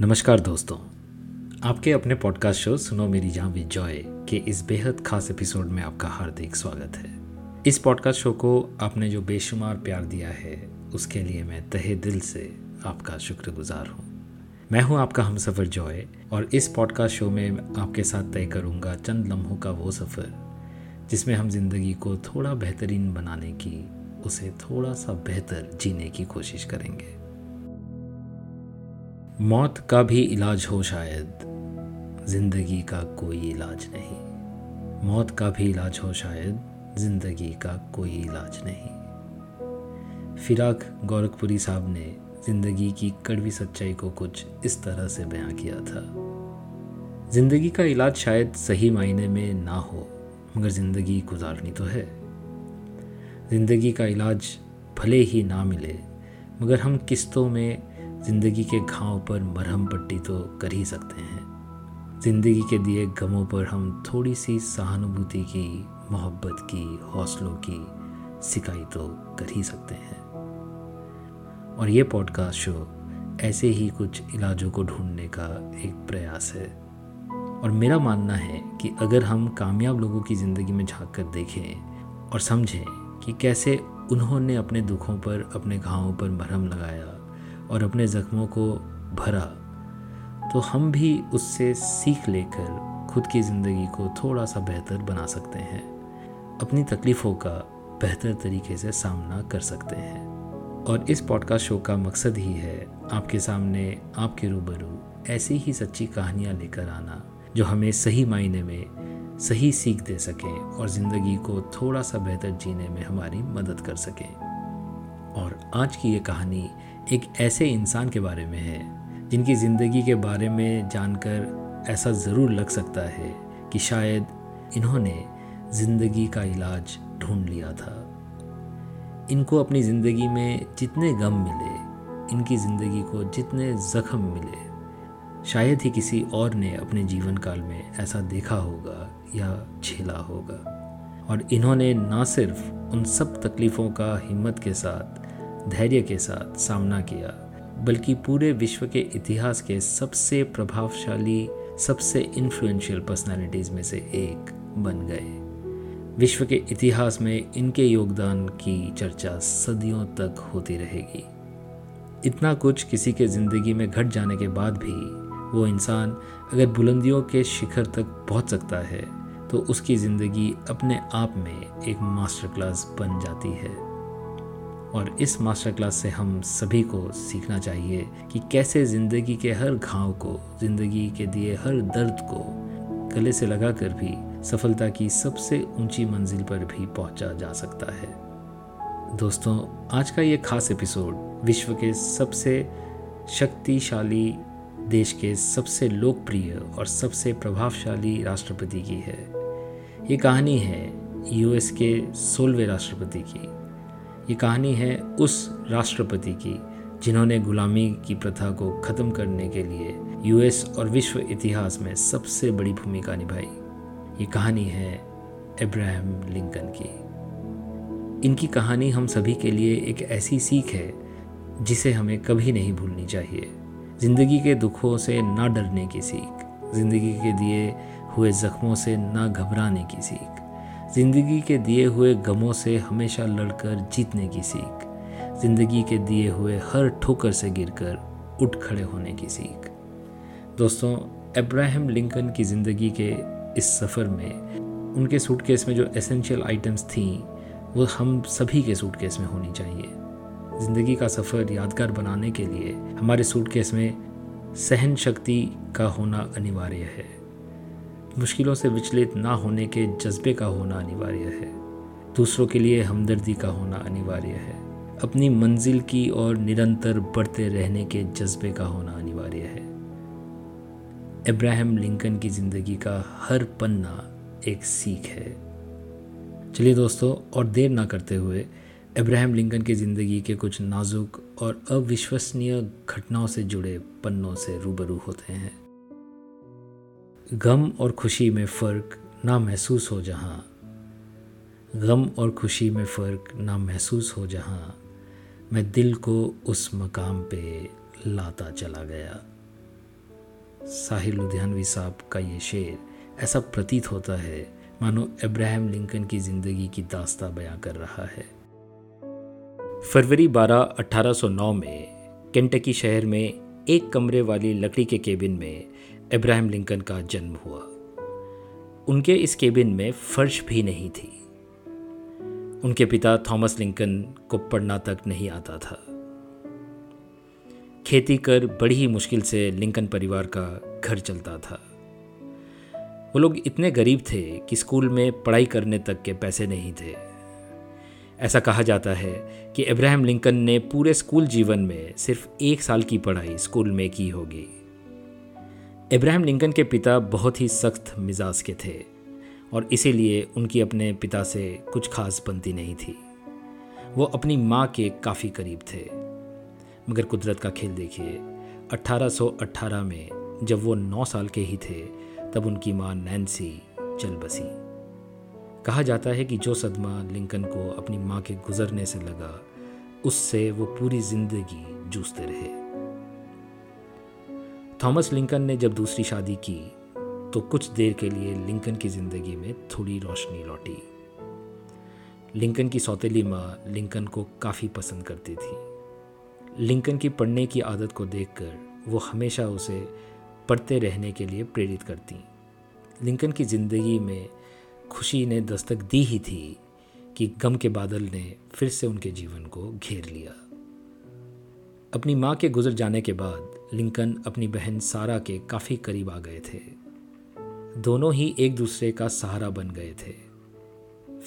नमस्कार दोस्तों, आपके अपने पॉडकास्ट शो सुनो मेरी जान विद जॉय के इस बेहद खास एपिसोड में आपका हार्दिक स्वागत है। इस पॉडकास्ट शो को आपने जो बेशुमार प्यार दिया है उसके लिए मैं तहे दिल से आपका शुक्रगुजार हूँ। मैं हूँ आपका हमसफ़र जॉय और इस पॉडकास्ट शो में आपके साथ तय करूँगा चंद लम्हों का वो सफ़र जिसमें हम जिंदगी को थोड़ा बेहतरीन बनाने की, उसे थोड़ा सा बेहतर जीने की कोशिश करेंगे। मौत का भी इलाज हो शायद, जिंदगी का कोई इलाज नहीं। मौत का भी इलाज हो शायद, जिंदगी का कोई इलाज नहीं। फिराक गोरखपुरी साहब ने जिंदगी की कड़वी सच्चाई को कुछ इस तरह से बयां किया था। जिंदगी का इलाज शायद सही मायने में ना हो, मगर जिंदगी गुजारनी तो है। जिंदगी का इलाज भले ही ना मिले, मगर हम किस्तों में ज़िंदगी के घाव पर मरहम पट्टी तो कर ही सकते हैं। ज़िंदगी के दिए गमों पर हम थोड़ी सी सहानुभूति की, मोहब्बत की, हौसलों की सिकाई तो कर ही सकते हैं। और ये पॉडकास्ट शो ऐसे ही कुछ इलाजों को ढूंढने का एक प्रयास है। और मेरा मानना है कि अगर हम कामयाब लोगों की ज़िंदगी में झांक कर देखें और समझें कि कैसे उन्होंने अपने दुखों पर, अपने घावों पर मरहम लगाया और अपने ज़ख्मों को भरा, तो हम भी उससे सीख लेकर खुद की ज़िंदगी को थोड़ा सा बेहतर बना सकते हैं, अपनी तकलीफ़ों का बेहतर तरीके से सामना कर सकते हैं। और इस पॉडकास्ट शो का मकसद ही है आपके सामने, आपके रूबरू ऐसी ही सच्ची कहानियाँ लेकर आना जो हमें सही मायने में सही सीख दे सकें और ज़िंदगी को थोड़ा सा बेहतर जीने में हमारी मदद कर सकें। और आज की ये कहानी एक ऐसे इंसान के बारे में है जिनकी ज़िंदगी के बारे में जानकर ऐसा ज़रूर लग सकता है कि शायद इन्होंने ज़िंदगी का इलाज ढूंढ लिया था। इनको अपनी ज़िंदगी में जितने गम मिले, इनकी ज़िंदगी को जितने ज़ख्म मिले, शायद ही किसी और ने अपने जीवन काल में ऐसा देखा होगा या झेला होगा। और इन्होंने ना सिर्फ उन सब तकलीफ़ों का हिम्मत के साथ, धैर्य के साथ सामना किया, बल्कि पूरे विश्व के इतिहास के सबसे प्रभावशाली, सबसे इन्फ्लुएंशियल पर्सनालिटीज़ में से एक बन गए। विश्व के इतिहास में इनके योगदान की चर्चा सदियों तक होती रहेगी। इतना कुछ किसी के ज़िंदगी में घट जाने के बाद भी वो इंसान अगर बुलंदियों के शिखर तक पहुंच सकता है तो उसकी ज़िंदगी अपने आप में एक मास्टर क्लास बन जाती है। और इस मास्टर क्लास से हम सभी को सीखना चाहिए कि कैसे ज़िंदगी के हर घाव को, ज़िंदगी के दिए हर दर्द को गले से लगा कर भी सफलता की सबसे ऊंची मंजिल पर भी पहुंचा जा सकता है। दोस्तों, आज का ये खास एपिसोड विश्व के सबसे शक्तिशाली, देश के सबसे लोकप्रिय और सबसे प्रभावशाली राष्ट्रपति की है। ये कहानी है यूएस के 16वें राष्ट्रपति की। ये कहानी है उस राष्ट्रपति की जिन्होंने गुलामी की प्रथा को ख़त्म करने के लिए यूएस और विश्व इतिहास में सबसे बड़ी भूमिका निभाई। ये कहानी है एब्राहम लिंकन की। इनकी कहानी हम सभी के लिए एक ऐसी सीख है जिसे हमें कभी नहीं भूलनी चाहिए। ज़िंदगी के दुखों से ना डरने की सीख, ज़िंदगी के दिए हुए ज़ख्मों से ना घबराने की सीख, ज़िंदगी के दिए हुए गमों से हमेशा लड़कर जीतने की सीख, ज़िंदगी के दिए हुए हर ठोकर से गिरकर उठ खड़े होने की सीख। दोस्तों, एब्राहम लिंकन की ज़िंदगी के इस सफ़र में उनके सूटकेस में जो एसेंशियल आइटम्स थीं वो हम सभी के सूटकेस में होनी चाहिए। ज़िंदगी का सफ़र यादगार बनाने के लिए हमारे सूटकेस में सहन शक्ति का होना अनिवार्य है। मुश्किलों से विचलित ना होने के जज्बे का होना अनिवार्य है। दूसरों के लिए हमदर्दी का होना अनिवार्य है। अपनी मंजिल की ओर निरंतर बढ़ते रहने के जज्बे का होना अनिवार्य है। एब्राहम लिंकन की ज़िंदगी का हर पन्ना एक सीख है। चलिए दोस्तों, और देर ना करते हुए एब्राहम लिंकन की ज़िंदगी के कुछ नाजुक और अविश्वसनीय घटनाओं से जुड़े पन्नों से रूबरू होते हैं। गम और खुशी में फ़र्क ना महसूस हो जहाँ, गम और खुशी में फ़र्क ना महसूस हो जहाँ, मैं दिल को उस मकाम पे लाता चला गया। साहिर लुधियानवी साहब का ये शेर ऐसा प्रतीत होता है मानो अब्राहम लिंकन की ज़िंदगी की दास्तां बयां कर रहा है। फरवरी 12, 1809 में केंटकी शहर में एक कमरे वाली लकड़ी के केबिन में अब्राहम लिंकन का जन्म हुआ। उनके इस केबिन में फर्श भी नहीं थी। उनके पिता थॉमस लिंकन को पढ़ना तक नहीं आता था। खेती कर बड़ी ही मुश्किल से लिंकन परिवार का घर चलता था। वो लोग इतने गरीब थे कि स्कूल में पढ़ाई करने तक के पैसे नहीं थे। ऐसा कहा जाता है कि अब्राहम लिंकन ने पूरे स्कूल जीवन में सिर्फ 1 साल की पढ़ाई स्कूल में की होगी। अब्राहम लिंकन के पिता बहुत ही सख्त मिजाज के थे और इसीलिए उनकी अपने पिता से कुछ खास बनती नहीं थी। वो अपनी माँ के काफ़ी करीब थे। मगर कुदरत का खेल देखिए, 1818 में जब वो 9 साल के ही थे तब उनकी माँ नैन्सी चल बसी। कहा जाता है कि जो सदमा लिंकन को अपनी माँ के गुजरने से लगा उससे वो पूरी जिंदगी जूझते रहे। थॉमस लिंकन ने जब दूसरी शादी की तो कुछ देर के लिए लिंकन की ज़िंदगी में थोड़ी रोशनी लौटी। लिंकन की सौतेली माँ लिंकन को काफ़ी पसंद करती थी। लिंकन की पढ़ने की आदत को देखकर वो हमेशा उसे पढ़ते रहने के लिए प्रेरित करती। लिंकन की ज़िंदगी में खुशी ने दस्तक दी ही थी कि गम के बादल ने फिर से उनके जीवन को घेर लिया। अपनी माँ के गुजर जाने के बाद लिंकन अपनी बहन सारा के काफ़ी करीब आ गए थे। दोनों ही एक दूसरे का सहारा बन गए थे।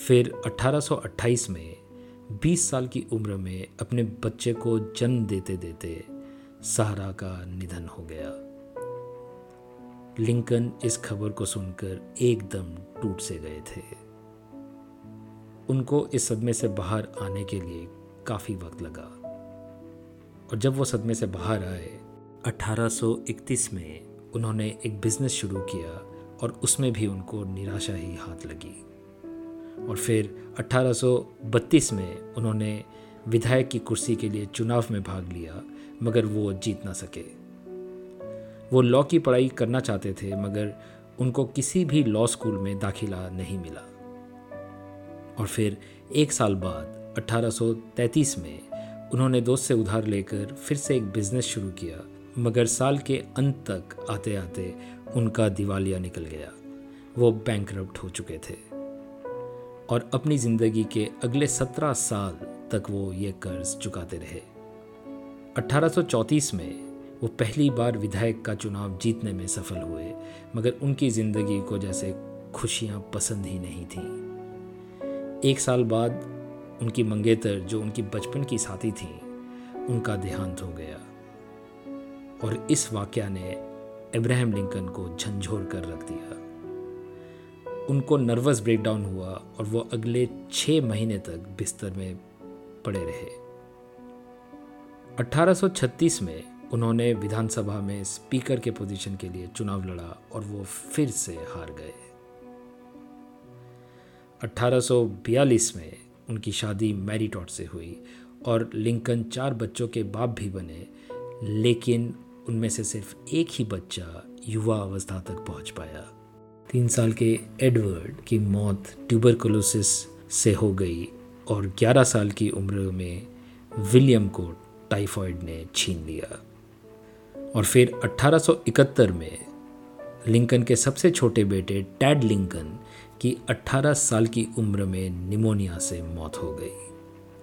फिर 1828 में 20 साल की उम्र में अपने बच्चे को जन्म देते देते सारा का निधन हो गया। लिंकन इस खबर को सुनकर एकदम टूट से गए थे। उनको इस सदमे से बाहर आने के लिए काफ़ी वक्त लगा और जब वो सदमे से बाहर आए 1831 में उन्होंने एक बिजनेस शुरू किया और उसमें भी उनको निराशा ही हाथ लगी। और फिर 1832 में उन्होंने विधायक की कुर्सी के लिए चुनाव में भाग लिया मगर वो जीत ना सके। वो लॉ की पढ़ाई करना चाहते थे मगर उनको किसी भी लॉ स्कूल में दाखिला नहीं मिला। और फिर 1 साल बाद 1833 में उन्होंने दोस्त से उधार लेकर फिर से एक बिजनेस शुरू किया मगर साल के अंत तक आते आते उनका दिवालिया निकल गया। वो बैंकरप्ट हो चुके थे और अपनी ज़िंदगी के अगले 17 साल तक वो ये कर्ज चुकाते रहे। 1834 में वो पहली बार विधायक का चुनाव जीतने में सफल हुए मगर उनकी ज़िंदगी को जैसे खुशियाँ पसंद ही नहीं थीं। 1 साल बाद उनकी मंगेतर जो उनकी बचपन की साथी थी उनका देहांत हो गया और इस वाक़या ने अब्राहम लिंकन को झंझोर कर रख दिया। उनको नर्वस ब्रेकडाउन हुआ और वो अगले 6 महीने तक बिस्तर में पड़े रहे। 1836 में उन्होंने विधानसभा में स्पीकर के पोजीशन के लिए चुनाव लड़ा और वो फिर से हार गए। 1842 में उनकी शादी मैरी टॉड से हुई और लिंकन 4 बच्चों के बाप भी बने लेकिन उनमें से सिर्फ एक ही बच्चा युवा अवस्था तक पहुंच पाया। 3 साल के एडवर्ड की मौत ट्यूबरकुलोसिस से हो गई और 11 साल की उम्र में विलियम को टाइफॉइड ने छीन लिया। और फिर 1871 में लिंकन के सबसे छोटे बेटे टैड लिंकन की 18 साल की उम्र में निमोनिया से मौत हो गई।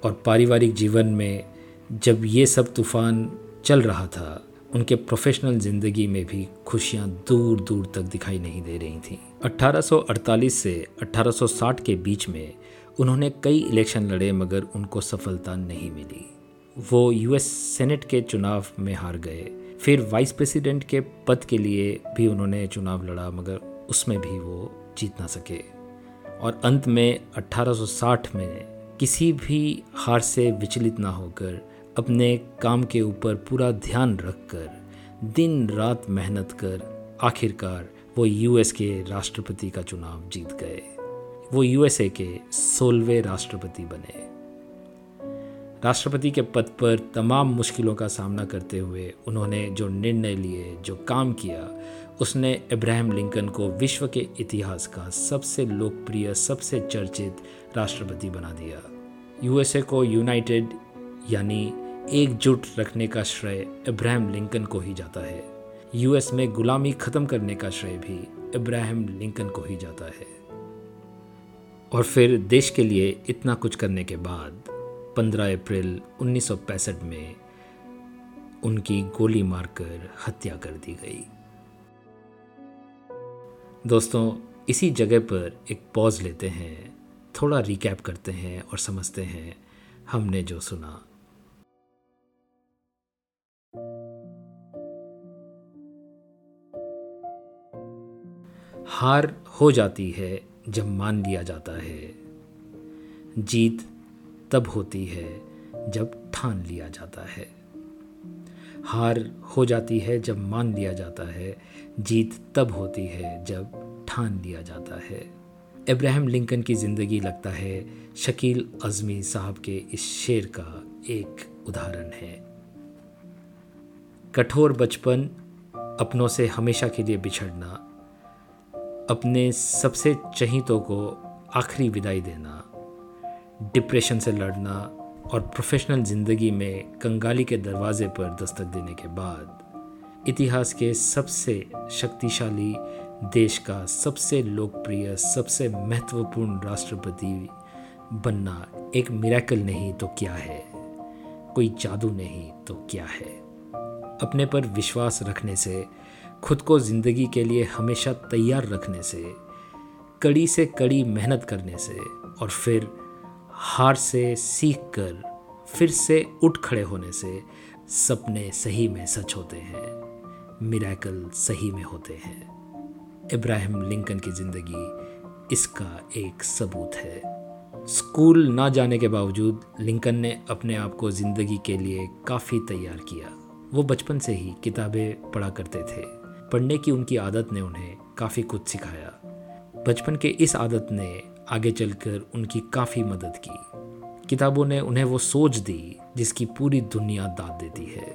और पारिवारिक जीवन में जब ये सब तूफान चल रहा था उनके प्रोफेशनल ज़िंदगी में भी खुशियां दूर दूर तक दिखाई नहीं दे रही थीं। 1848 से 1860 के बीच में उन्होंने कई इलेक्शन लड़े मगर उनको सफलता नहीं मिली। वो यूएस सेनेट के चुनाव में हार गए। फिर वाइस प्रेसिडेंट के पद के लिए भी उन्होंने चुनाव लड़ा मगर उसमें भी वो जीत ना सके। और अंत में 1860 में किसी भी हार से विचलित ना होकर अपने काम के ऊपर पूरा ध्यान रखकर दिन रात मेहनत कर आखिरकार वो यूएस के राष्ट्रपति का चुनाव जीत गए। वो यूएसए के 16वें राष्ट्रपति बने। राष्ट्रपति के पद पर तमाम मुश्किलों का सामना करते हुए उन्होंने जो निर्णय लिए, जो काम किया, उसने अब्राहम लिंकन को विश्व के इतिहास का सबसे लोकप्रिय, सबसे चर्चित राष्ट्रपति बना दिया। यूएसए को यूनाइटेड यानी एकजुट रखने का श्रेय अब्राहम लिंकन को ही जाता है। यूएस में गुलामी ख़त्म करने का श्रेय भी अब्राहम लिंकन को ही जाता है। और फिर देश के लिए इतना कुछ करने के बाद 15 अप्रैल 1965 में उनकी गोली मारकर हत्या कर दी गई। दोस्तों, इसी जगह पर एक पॉज लेते हैं, थोड़ा रिकैप करते हैं और समझते हैं हमने जो सुना। हार हो जाती है जब मान लिया जाता है, जीत तब होती है जब ठान लिया जाता है। हार हो जाती है जब मान लिया जाता है, जीत तब होती है जब ठान लिया जाता है। अब्राहम लिंकन की ज़िंदगी लगता है शकील अज़मी साहब के इस शेर का एक उदाहरण है। कठोर बचपन, अपनों से हमेशा के लिए बिछड़ना, अपने सबसे चहीतों को आखिरी विदाई देना, डिप्रेशन से लड़ना और प्रोफेशनल ज़िंदगी में कंगाली के दरवाजे पर दस्तक देने के बाद इतिहास के सबसे शक्तिशाली, देश का सबसे लोकप्रिय, सबसे महत्वपूर्ण राष्ट्रपति बनना एक मिरेकल नहीं तो क्या है, कोई जादू नहीं तो क्या है। अपने पर विश्वास रखने से, खुद को ज़िंदगी के लिए हमेशा तैयार रखने से कड़ी मेहनत करने से और फिर हार से सीख कर फिर से उठ खड़े होने से सपने सही में सच होते हैं, मिरेकल सही में होते हैं। अब्राहम लिंकन की ज़िंदगी इसका एक सबूत है। स्कूल ना जाने के बावजूद लिंकन ने अपने आप को ज़िंदगी के लिए काफ़ी तैयार किया। वो बचपन से ही किताबें पढ़ा करते थे। पढ़ने की उनकी आदत ने उन्हें काफ़ी कुछ सिखाया। बचपन के इस आदत ने आगे चलकर उनकी काफ़ी मदद की। किताबों ने उन्हें वो सोच दी जिसकी पूरी दुनिया दाद देती है।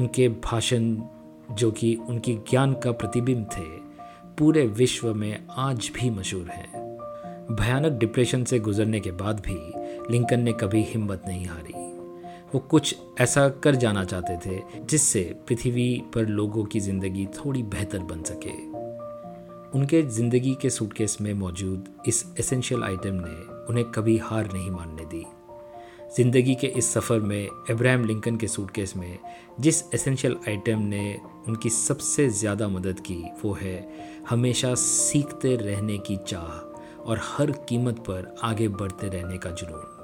उनके भाषण, जो कि उनकी ज्ञान का प्रतिबिंब थे, पूरे विश्व में आज भी मशहूर हैं। भयानक डिप्रेशन से गुजरने के बाद भी लिंकन ने कभी हिम्मत नहीं हारी। वो कुछ ऐसा कर जाना चाहते थे जिससे पृथ्वी पर लोगों की ज़िंदगी थोड़ी बेहतर बन सके। उनके ज़िंदगी के सूटकेस में मौजूद इस एसेंशियल आइटम ने उन्हें कभी हार नहीं मानने दी। ज़िंदगी के इस सफ़र में अब्राहम लिंकन के सूटकेस में जिस एसेंशियल आइटम ने उनकी सबसे ज़्यादा मदद की, वो है हमेशा सीखते रहने की चाह और हर कीमत पर आगे बढ़ते रहने का जुनून।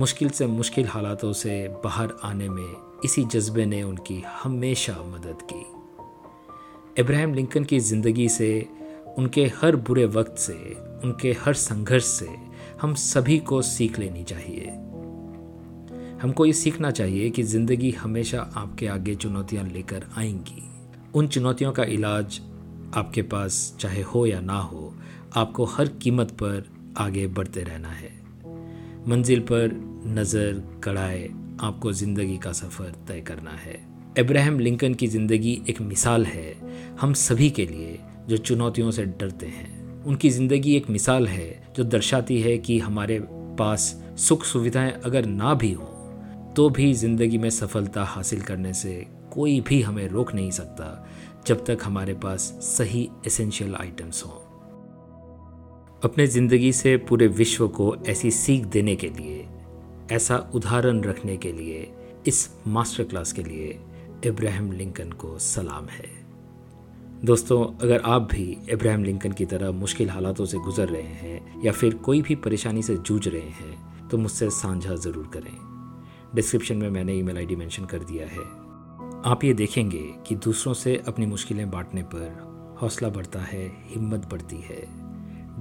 मुश्किल से मुश्किल हालातों से बाहर आने में इसी जज्बे ने उनकी हमेशा मदद की। अब्राहम लिंकन की ज़िंदगी से, उनके हर बुरे वक्त से, उनके हर संघर्ष से हम सभी को सीख लेनी चाहिए। हमको ये सीखना चाहिए कि ज़िंदगी हमेशा आपके आगे चुनौतियाँ लेकर आएंगी। उन चुनौतियों का इलाज आपके पास चाहे हो या ना हो, आपको हर कीमत पर आगे बढ़ते रहना है। मंजिल पर नज़र गड़ाए आपको ज़िंदगी का सफ़र तय करना है। अब्राहम लिंकन की ज़िंदगी एक मिसाल है हम सभी के लिए जो चुनौतियों से डरते हैं। उनकी ज़िंदगी एक मिसाल है जो दर्शाती है कि हमारे पास सुख सुविधाएं अगर ना भी हो तो भी ज़िंदगी में सफलता हासिल करने से कोई भी हमें रोक नहीं सकता, जब तक हमारे पास सही एसेंशियल आइटम्स हों। अपने ज़िंदगी से पूरे विश्व को ऐसी सीख देने के लिए, ऐसा उदाहरण रखने के लिए, इस मास्टर क्लास के लिए अब्राहम लिंकन को सलाम है। दोस्तों, अगर आप भी अब्राहम लिंकन की तरह मुश्किल हालातों से गुजर रहे हैं या फिर कोई भी परेशानी से जूझ रहे हैं तो मुझसे साझा ज़रूर करें। डिस्क्रिप्शन में मैंने ईमेल आईडी मेंशन कर दिया है। आप ये देखेंगे कि दूसरों से अपनी मुश्किलें बांटने पर हौसला बढ़ता है, हिम्मत बढ़ती है,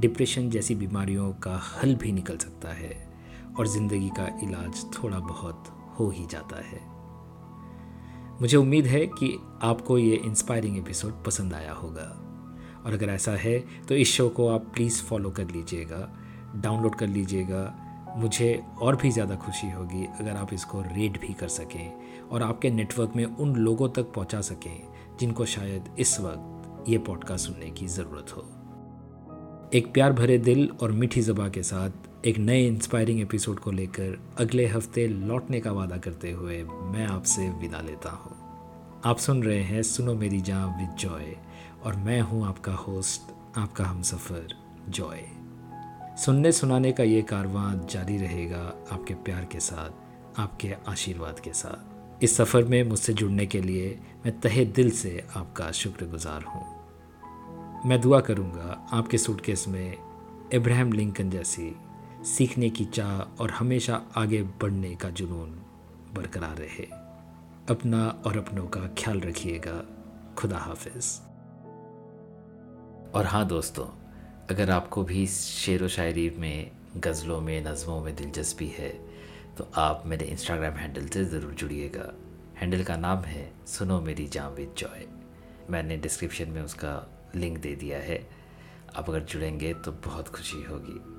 डिप्रेशन जैसी बीमारियों का हल भी निकल सकता है और ज़िंदगी का इलाज थोड़ा बहुत हो ही जाता है। मुझे उम्मीद है कि आपको ये इंस्पायरिंग एपिसोड पसंद आया होगा और अगर ऐसा है तो इस शो को आप प्लीज़ फॉलो कर लीजिएगा, डाउनलोड कर लीजिएगा, मुझे और भी ज़्यादा खुशी होगी अगर आप इसको रेट भी कर सकें और आपके नेटवर्क में उन लोगों तक पहुंचा सकें जिनको शायद इस वक्त ये पॉडकास्ट सुनने की ज़रूरत हो। एक प्यार भरे दिल और मीठी ज़बान के साथ एक नए इंस्पायरिंग एपिसोड को लेकर अगले हफ्ते लौटने का वादा करते हुए मैं आपसे विदा लेता हूँ। आप सुन रहे हैं सुनो मेरी जान विद जॉय और मैं हूँ आपका होस्ट, आपका हमसफ़र जॉय। सुनने सुनाने का ये कारवां जारी रहेगा आपके प्यार के साथ, आपके आशीर्वाद के साथ। इस सफ़र में मुझसे जुड़ने के लिए मैं तहे दिल से आपका शुक्रगुजार हूँ। मैं दुआ करूँगा आपके सूटकेस में अब्राहम लिंकन जैसी सीखने की चाह और हमेशा आगे बढ़ने का जुनून बरकरार रहे। अपना और अपनों का ख्याल रखिएगा। खुदा हाफिज़। और हाँ दोस्तों, अगर आपको भी शेर व शायरी में, गज़लों में, नज़मों में दिलचस्पी है तो आप मेरे इंस्टाग्राम हैंडल से ज़रूर जुड़िएगा। हैंडल का नाम है सुनो मेरी जान विद जॉय। मैंने डिस्क्रिप्शन में उसका लिंक दे दिया है। आप अगर जुड़ेंगे तो बहुत खुशी होगी।